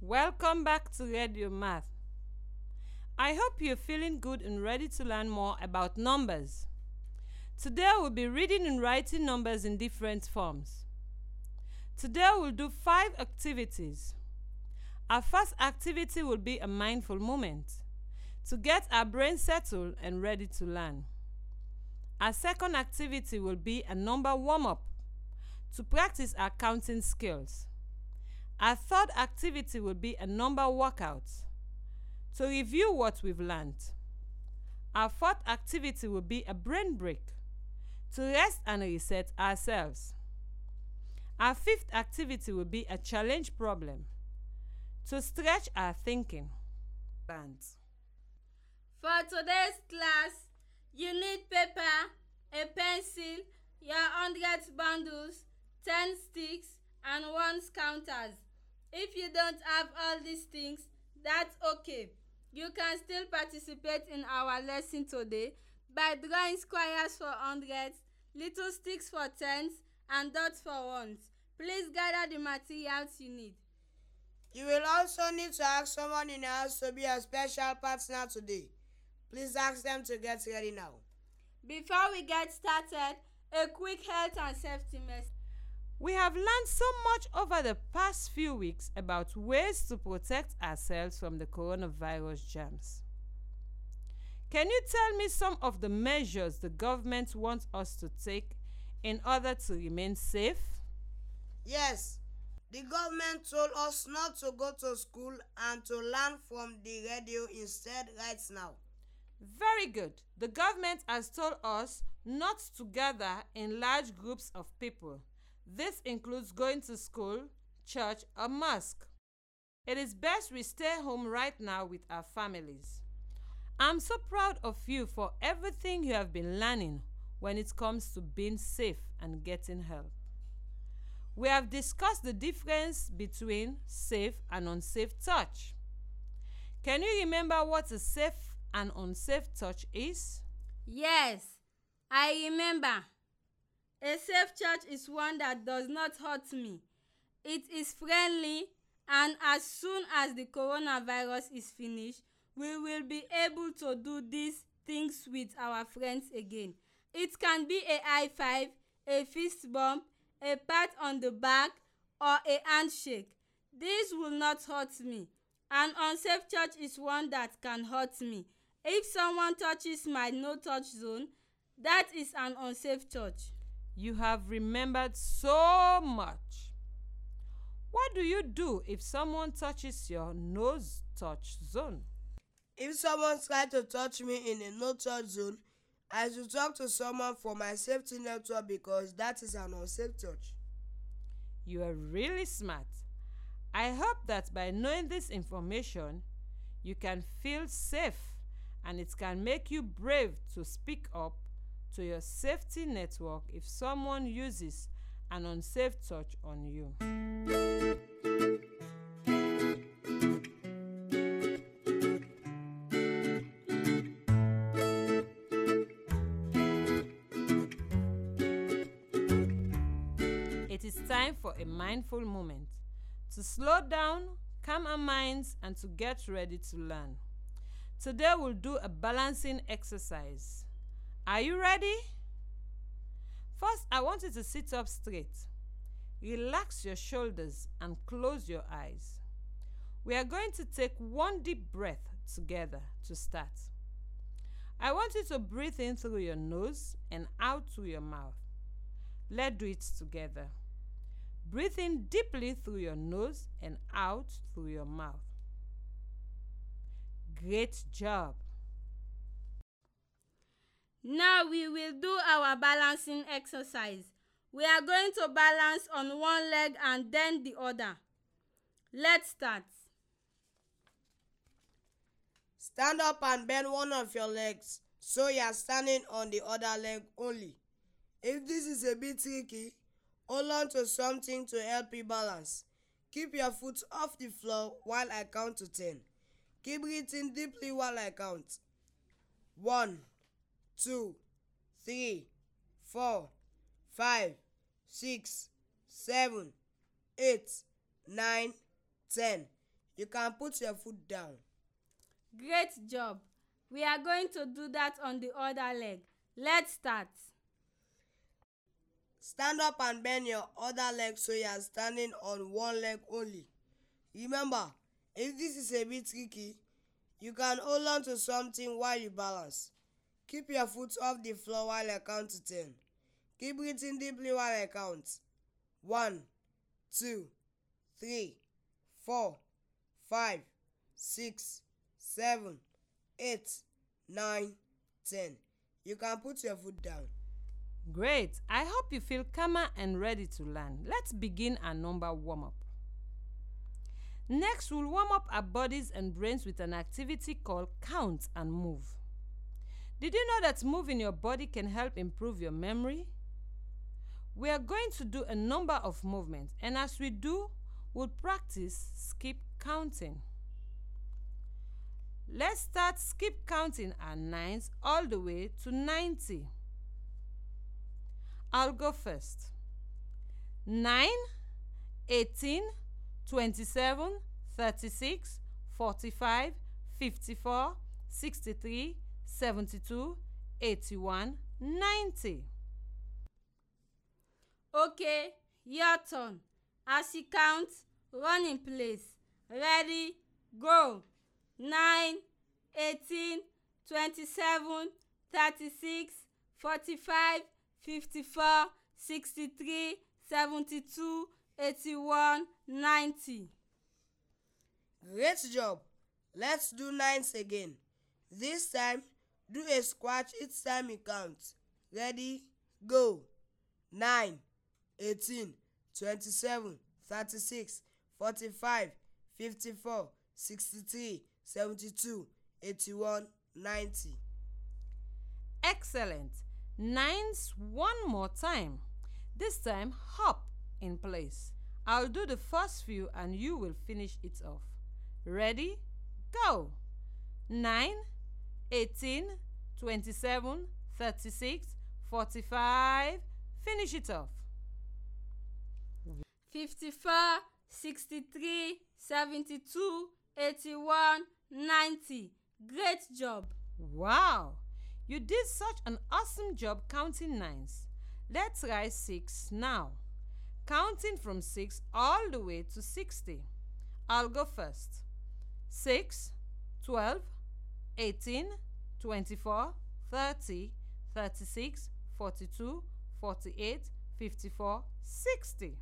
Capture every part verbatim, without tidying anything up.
Welcome back to Radio Math. I hope you're feeling good and ready to learn more about numbers. Today we'll be reading and writing numbers in different forms. Today we'll do five activities. Our first activity will be a mindful moment to get our brain settled and ready to learn. Our second activity will be a number warm-up to practice our counting skills. Our third activity will be a number workout to review what we've learned. Our fourth activity will be a brain break to rest and reset ourselves. Our fifth activity will be a challenge problem to stretch our thinking. For today's class, you need paper, a pencil, your hundred bundles, ten sticks, and one counters. If you don't have all these things, that's okay. You can still participate in our lesson today by drawing squares for hundreds, little sticks for tens, and dots for ones. Please gather the materials you need. You will also need to ask someone in the house to be a special partner today. Please ask them to get ready now. Before we get started, a quick health and safety message. We have learned so much over the past few weeks about ways to protect ourselves from the coronavirus germs. Can you tell me some of the measures the government wants us to take in order to remain safe? Yes, the government told us not to go to school and to learn from the radio instead right now. Very good. The government has told us not to gather in large groups of people. This includes going to school, church, or mosque. It is best we stay home right now with our families. I'm so proud of you for everything you have been learning when it comes to being safe and getting help. We have discussed the difference between safe and unsafe touch. Can you remember what a safe and unsafe touch is? Yes, I remember. A safe touch is one that does not hurt me. It is friendly, and as soon as the coronavirus is finished, we will be able to do these things with our friends again. It can be a high five, a fist bump, a pat on the back, or a handshake. This will not hurt me. An unsafe touch is one that can hurt me. If someone touches my no-touch zone, that is an unsafe touch. You have remembered so much. What do you do if someone touches your no-touch zone? If someone tries to touch me in a no-touch zone, I should talk to someone for my safety network because that is an unsafe touch. You are really smart. I hope that by knowing this information, you can feel safe and it can make you brave to speak up to your safety network if someone uses an unsafe touch on you. It is time for a mindful moment to slow down, calm our minds, and to get ready to learn. Today we'll do a balancing exercise. Are you ready? First, I want you to sit up straight. Relax your shoulders and close your eyes. We are going to take one deep breath together to start. I want you to breathe in through your nose and out through your mouth. Let's do it together. Breathe in deeply through your nose and out through your mouth. Great job. Now we will do our balancing exercise. We are going to balance on one leg and then the other. Let's start. Stand up and bend one of your legs so you are standing on the other leg only. If this is a bit tricky, hold on to something to help you balance. Keep your foot off the floor while I count to ten. Keep breathing deeply while I count. One. Two, three, four, five, six, seven, eight, nine, ten. You can put your foot down. Great job. We are going to do that on the other leg. Let's start. Stand up and bend your other leg so you are standing on one leg only. Remember, if this is a bit tricky, you can hold on to something while you balance. Keep your foot off the floor while I count to ten. Keep breathing deeply while I count. One, two, three, four, five, six, seven, eight, nine, ten. You can put your foot down. Great. I hope you feel calmer and ready to learn. Let's begin our number warm-up. Next, we'll warm up our bodies and brains with an activity called Count and Move. Did you know that moving your body can help improve your memory? We are going to do a number of movements, and as we do, we'll practice skip counting. Let's start skip counting our nines all the way to ninety. I'll go first. nine, eighteen, twenty-seven, thirty-six, forty-five, fifty-four, sixty-three, seventy-two, eighty-one, ninety. Okay, your turn. As you count, run in place. Ready, go. nine, eighteen, twenty-seven, thirty-six, forty-five, fifty-four, sixty-three, seventy-two, eighty-one, ninety. Great job. Let's do nines again. This time, do a squat each time you count. Ready, go. nine, eighteen, twenty-seven, thirty-six, forty-five, fifty-four, sixty-three, seventy-two, eighty-one, ninety. Excellent. Nines one more time. This time, hop in place. I'll do the first few and you will finish it off. Ready? Go! nine, eighteen, twenty-seven, thirty-six, forty-five. Finish it off. fifty-four, sixty-three, seventy-two, eighty-one, ninety. Great job! Wow! You did such an awesome job counting nines. Let's try six now. Counting from six all the way to sixty. I'll go first. six, twelve, eighteen, twenty-four, thirty, thirty-six, forty-two, forty-eight, fifty-four, sixty.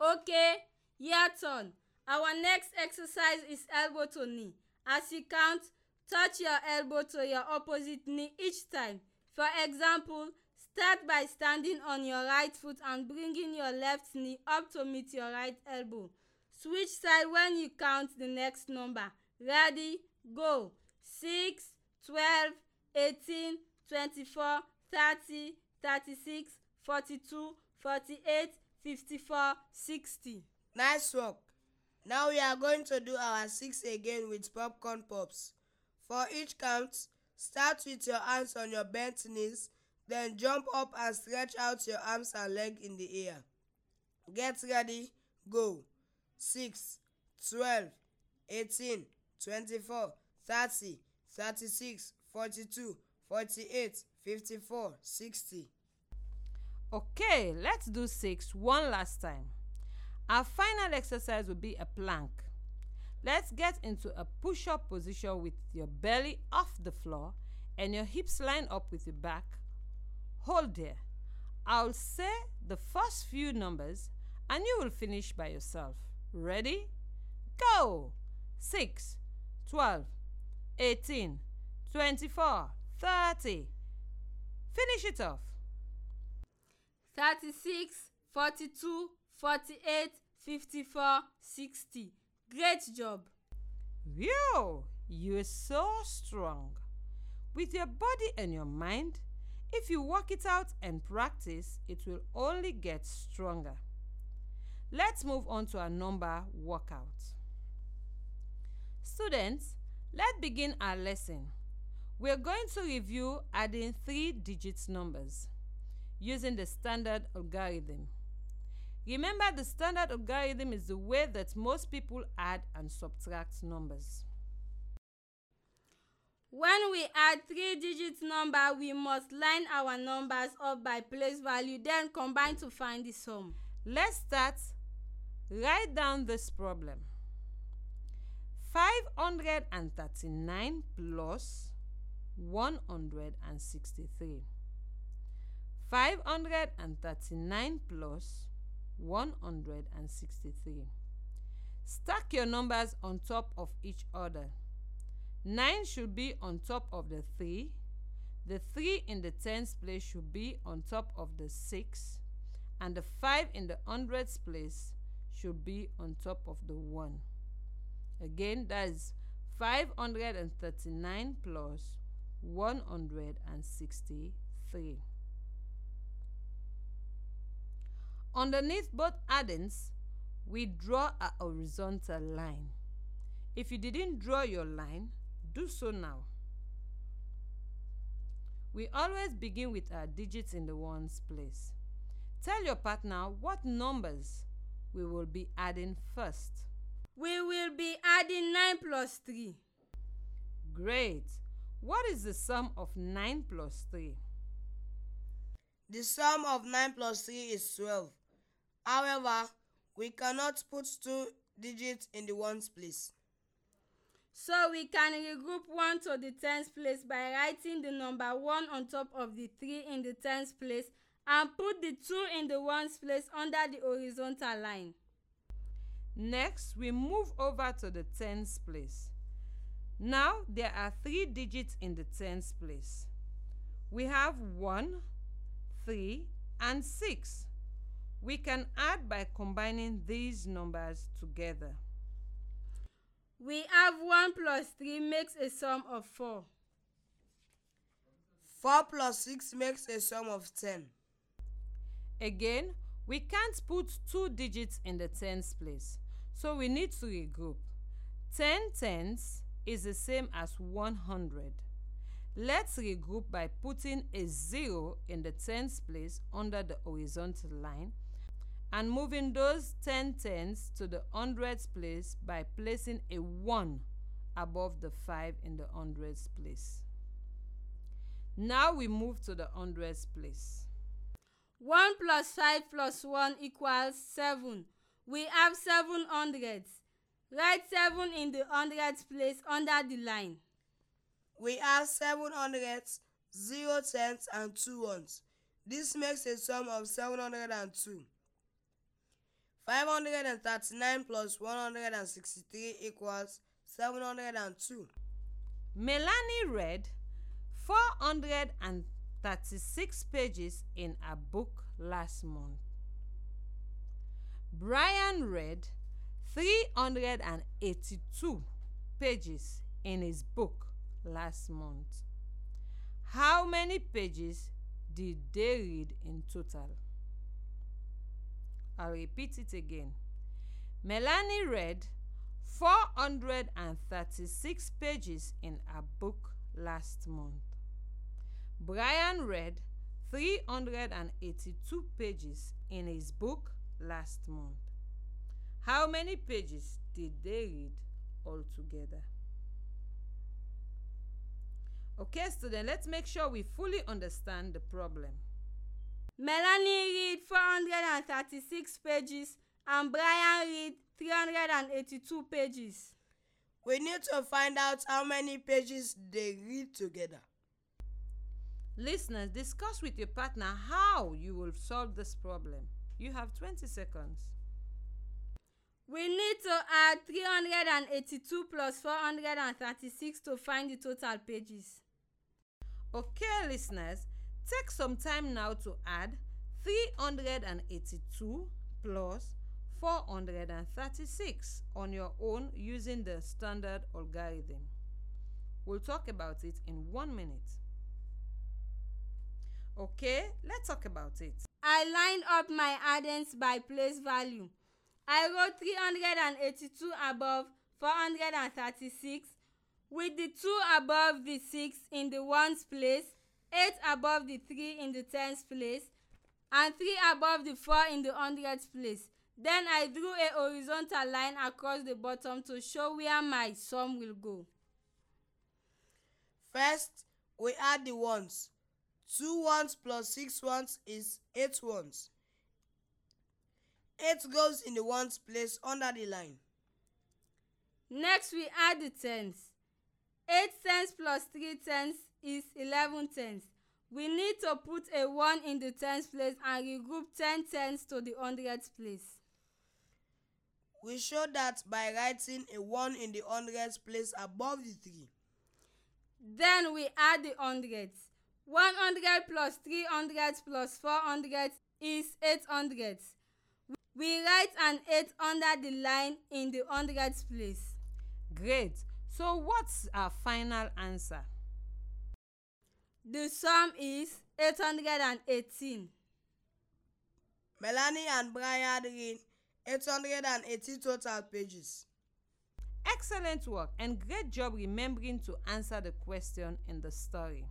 Okay, your turn. Our next exercise is elbow to knee. As you count, touch your elbow to your opposite knee each time. For example, start by standing on your right foot and bringing your left knee up to meet your right elbow. Switch side when you count the next number. Ready, go. six, twelve, eighteen, twenty-four, thirty, thirty-six, forty-two, forty-eight, fifty-four, sixty. Nice work. Now we are going to do our six again with popcorn pops. For each count, start with your hands on your bent knees, then jump up and stretch out your arms and legs in the air. Get ready, go. six, twelve, eighteen, twenty-four, thirty, thirty-six, forty-two, forty-eight, fifty-four, sixty. Okay, let's do six one last time. Our final exercise will be a plank. Let's get into a push-up position with your belly off the floor and your hips line up with your back. Hold there. I'll say the first few numbers and you will finish by yourself. Ready? Go! six, twelve, eighteen, twenty-four, thirty. Finish it off. thirty-six, forty-two, forty-eight, fifty-four, sixty. Great job! Yo, you're so strong. With your body and your mind, if you work it out and practice, it will only get stronger. Let's move on to our number workout. Students, let's begin our lesson. We're going to review adding three-digit numbers using the standard algorithm. Remember, the standard algorithm is the way that most people add and subtract numbers. When we add three-digit number, we must line our numbers up by place value, then combine to find the sum. Let's start. Write down this problem. five hundred thirty-nine plus one hundred sixty-three. five hundred thirty-nine plus one hundred sixty-three. Stack your numbers on top of each other. nine should be on top of the three. The three in the tens place should be on top of the six. And the five in the hundreds place should be on top of the one. Again, that is five hundred thirty-nine plus one hundred sixty-three. Underneath both addends, we draw a horizontal line. If you didn't draw your line, do so now. We always begin with our digits in the ones place. Tell your partner what numbers we will be adding first. We will be adding nine plus three. Great. What is the sum of nine plus three? The sum of nine plus three is twelve. However, we cannot put two digits in the ones place. So we can regroup one to the tens place by writing the number one on top of the three in the tens place and put the two in the ones place under the horizontal line. Next, we move over to the tens place. Now there are three digits in the tens place. We have one, three, and six. We can add by combining these numbers together. We have one plus three makes a sum of four. four plus six makes a sum of ten. Again, we can't put two digits in the tens place, so we need to regroup. ten tens is the same as one hundred. Let's regroup by putting a zero in the tens place under the horizontal line and moving those ten tens to the hundreds place by placing a one above the five in the hundreds place. Now we move to the hundreds place. one plus five plus one equals seven. We have seven hundreds. Write seven in the hundreds place under the line. We have seven hundreds, zero tenths, and two ones. This makes a sum of seven hundred two. five hundred thirty-nine plus one hundred sixty-three equals seven hundred two. Melanie read four hundred thirty-six pages in a book last month. Brian read three hundred eighty-two pages in his book last month. How many pages did they read in total? I'll repeat it again. Melanie read four hundred thirty-six pages in a book last month. Brian read three hundred eighty-two pages in his book last month. How many pages did they read altogether? Okay, students, let's make sure we fully understand the problem. Melanie read four hundred thirty-six pages and Brian read three hundred eighty-two pages. We need to find out how many pages they read together. Listeners, discuss with your partner how you will solve this problem. You have twenty seconds. We need to add three hundred eighty-two plus four hundred thirty-six to find the total pages. Okay, listeners. Take some time now to add three hundred eighty-two plus four hundred thirty-six on your own using the standard algorithm. We'll talk about it in one minute. Okay, let's talk about it. I lined up my addends by place value. I wrote three hundred eighty-two above four hundred thirty-six with the two above the six in the ones place, eight above the three in the tens place, and three above the four in the hundredth place. Then I drew a horizontal line across the bottom to show where my sum will go. First, we add the ones. Two ones plus six ones is eight ones. Eight goes in the ones place under the line. Next, we add the tens. Eight tens plus three tens is eleven tens. We need to put a one in the tens place and regroup ten tens to the hundredth place. We show that by writing a one in the hundredth place above the three. Then we add the hundreds. one hundred plus three hundred plus four hundred is eight hundred. We write an eight under the line in the hundredth place. Great. So what's our final answer? The sum is eight hundred eighteen. Melanie and Brian read eight hundred eighty total pages. Excellent work and great job remembering to answer the question in the story.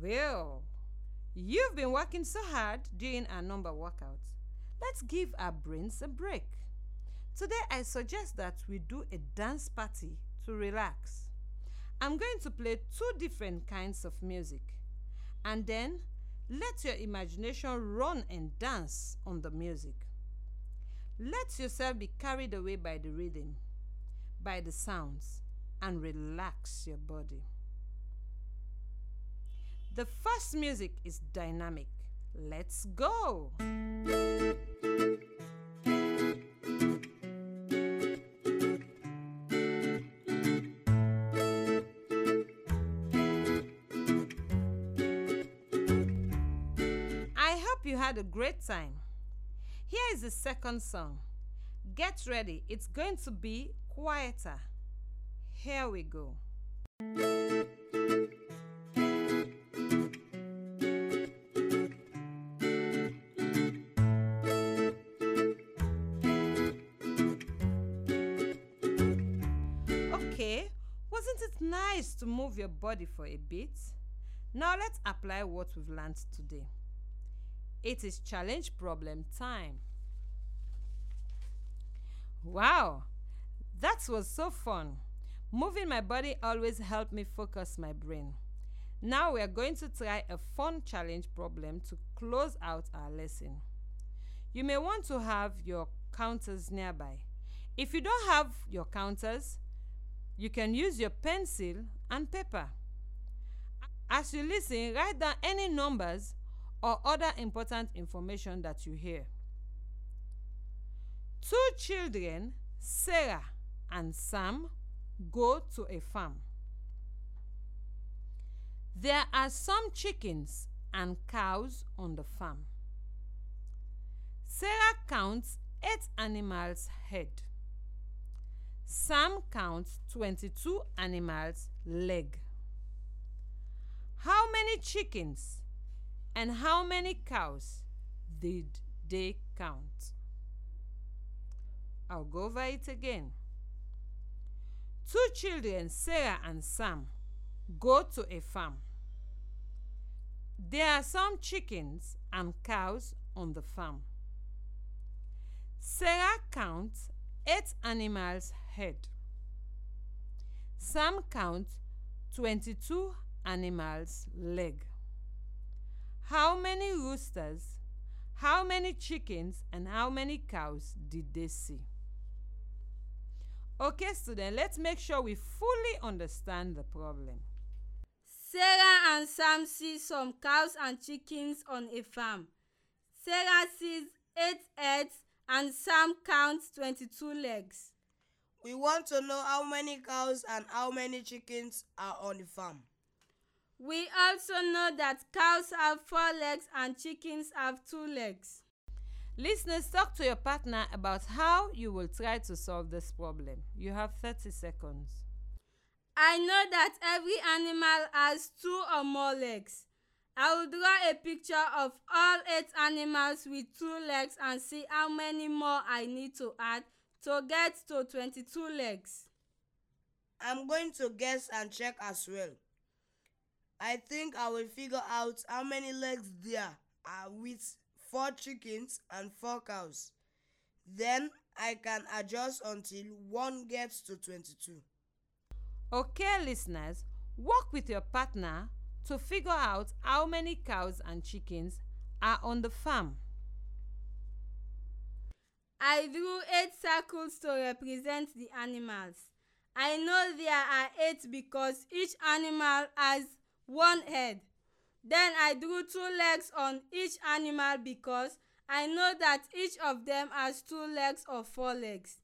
Well, you've been working so hard during our number workout. Let's give our brains a break. Today, I suggest that we do a dance party to relax. I'm going to play two different kinds of music. And then, let your imagination run and dance on the music. Let yourself be carried away by the rhythm, by the sounds, and relax your body. The first music is dynamic. Let's go! You had a great time. Here is the second song. Get ready, it's going to be quieter. Here we go. Okay, wasn't it nice to move your body for a bit? Now let's apply what we've learned today. It is challenge problem time. Wow, that was so fun. Moving my body always helped me focus my brain. Now we are going to try a fun challenge problem to close out our lesson. You may want to have your counters nearby. If you don't have your counters, you can use your pencil and paper. As you listen, write down any numbers or other important information that you hear. Two children, Sarah and Sam, go to a farm. There are some chickens and cows on the farm. Sarah counts eight animals' head. Sam counts twenty-two animals' leg. How many chickens and how many cows did they count? I'll go over it again. Two children, Sarah and Sam, go to a farm. There are some chickens and cows on the farm. Sarah counts eight animals' head. Sam counts twenty-two animals' leg. How many roosters, how many chickens, and how many cows did they see? Okay, students, let's make sure we fully understand the problem. Sarah and Sam see some cows and chickens on a farm. Sarah sees eight heads and Sam counts twenty-two legs. We want to know how many cows and how many chickens are on the farm. We also know that cows have four legs and chickens have two legs. Listeners, talk to your partner about how you will try to solve this problem. You have thirty seconds. I know that every animal has two or more legs. I will draw a picture of all eight animals with two legs and see how many more I need to add to get to twenty-two legs. I'm going to guess and check as well. I think I will figure out how many legs there are with four chickens and four cows. Then I can adjust until one gets to twenty-two. Okay, listeners, work with your partner to figure out how many cows and chickens are on the farm. I drew eight circles to represent the animals. I know there are eight because each animal has one head. Then I drew two legs on each animal because I know that each of them has two legs or four legs.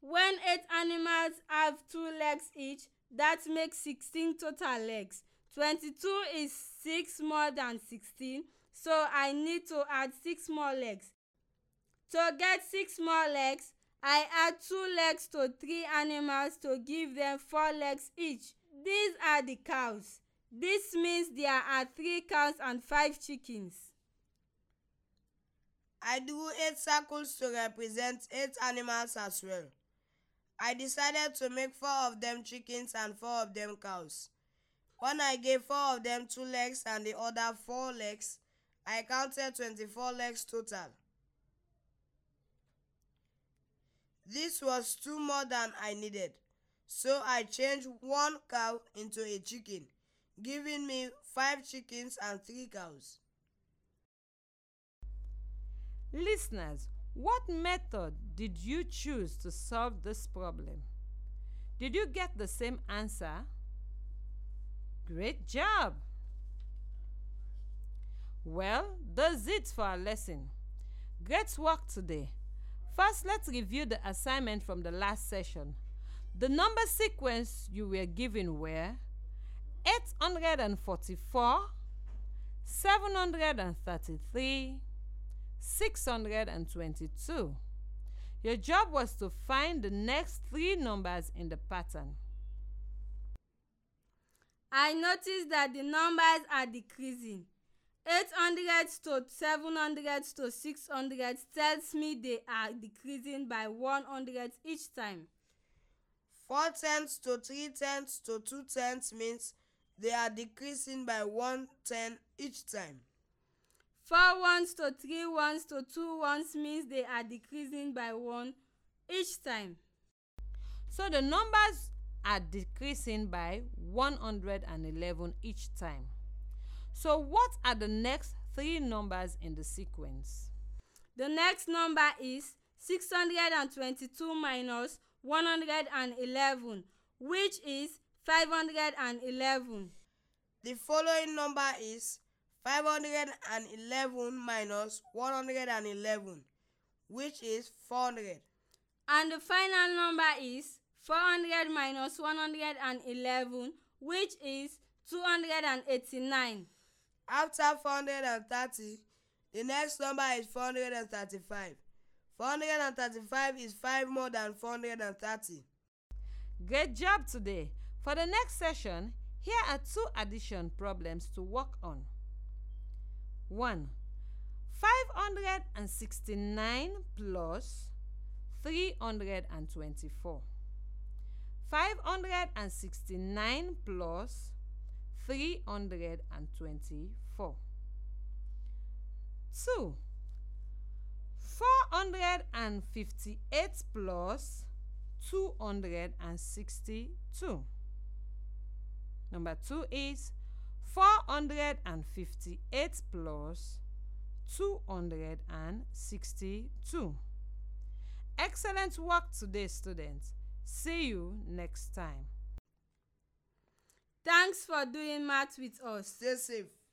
When eight animals have two legs each, that makes sixteen total legs. twenty-two is six more than sixteen, so I need to add six more legs. To get six more legs, I add two legs to three animals to give them four legs each. These are the cows. This means there are three cows and five chickens. I drew eight circles to represent eight animals as well. I decided to make four of them chickens and four of them cows. When I gave four of them two legs and the other four legs, I counted twenty-four legs total. This was two more than I needed, so I changed one cow into a chicken, giving me five chickens and three cows. Listeners, what method did you choose to solve this problem? Did you get the same answer? Great job! Well, that's it for our lesson. Great work today. First, let's review the assignment from the last session. The number sequence you were given were eight hundred forty-four, seven hundred thirty-three, six hundred twenty-two. Your job was to find the next three numbers in the pattern. I noticed that the numbers are decreasing. eight hundred to seven hundred to six hundred tells me they are decreasing by one hundred each time. four tenths to three tenths to two tenths means they are decreasing by one tenth each time. four ones to three ones to two ones means they are decreasing by one each time. So the numbers are decreasing by one hundred eleven each time. So what are the next three numbers in the sequence? The next number is six hundred twenty-two minus one hundred eleven, which is five hundred eleven. The following number is five hundred eleven minus one hundred eleven, which is four hundred. And the final number is four hundred minus one hundred eleven, which is two hundred eighty-nine. After four hundred thirty, the next number is four hundred thirty-five. four hundred thirty-five is five more than four hundred thirty. Great job today. For the next session, here are two addition problems to work on. one. five hundred sixty-nine plus three hundred twenty-four. five hundred sixty-nine plus three hundred twenty-four. two. four hundred fifty-eight plus two hundred sixty-two. Number two is four hundred fifty-eight plus two hundred sixty-two. Excellent work today, students. See you next time. Thanks for doing math with us. Stay safe.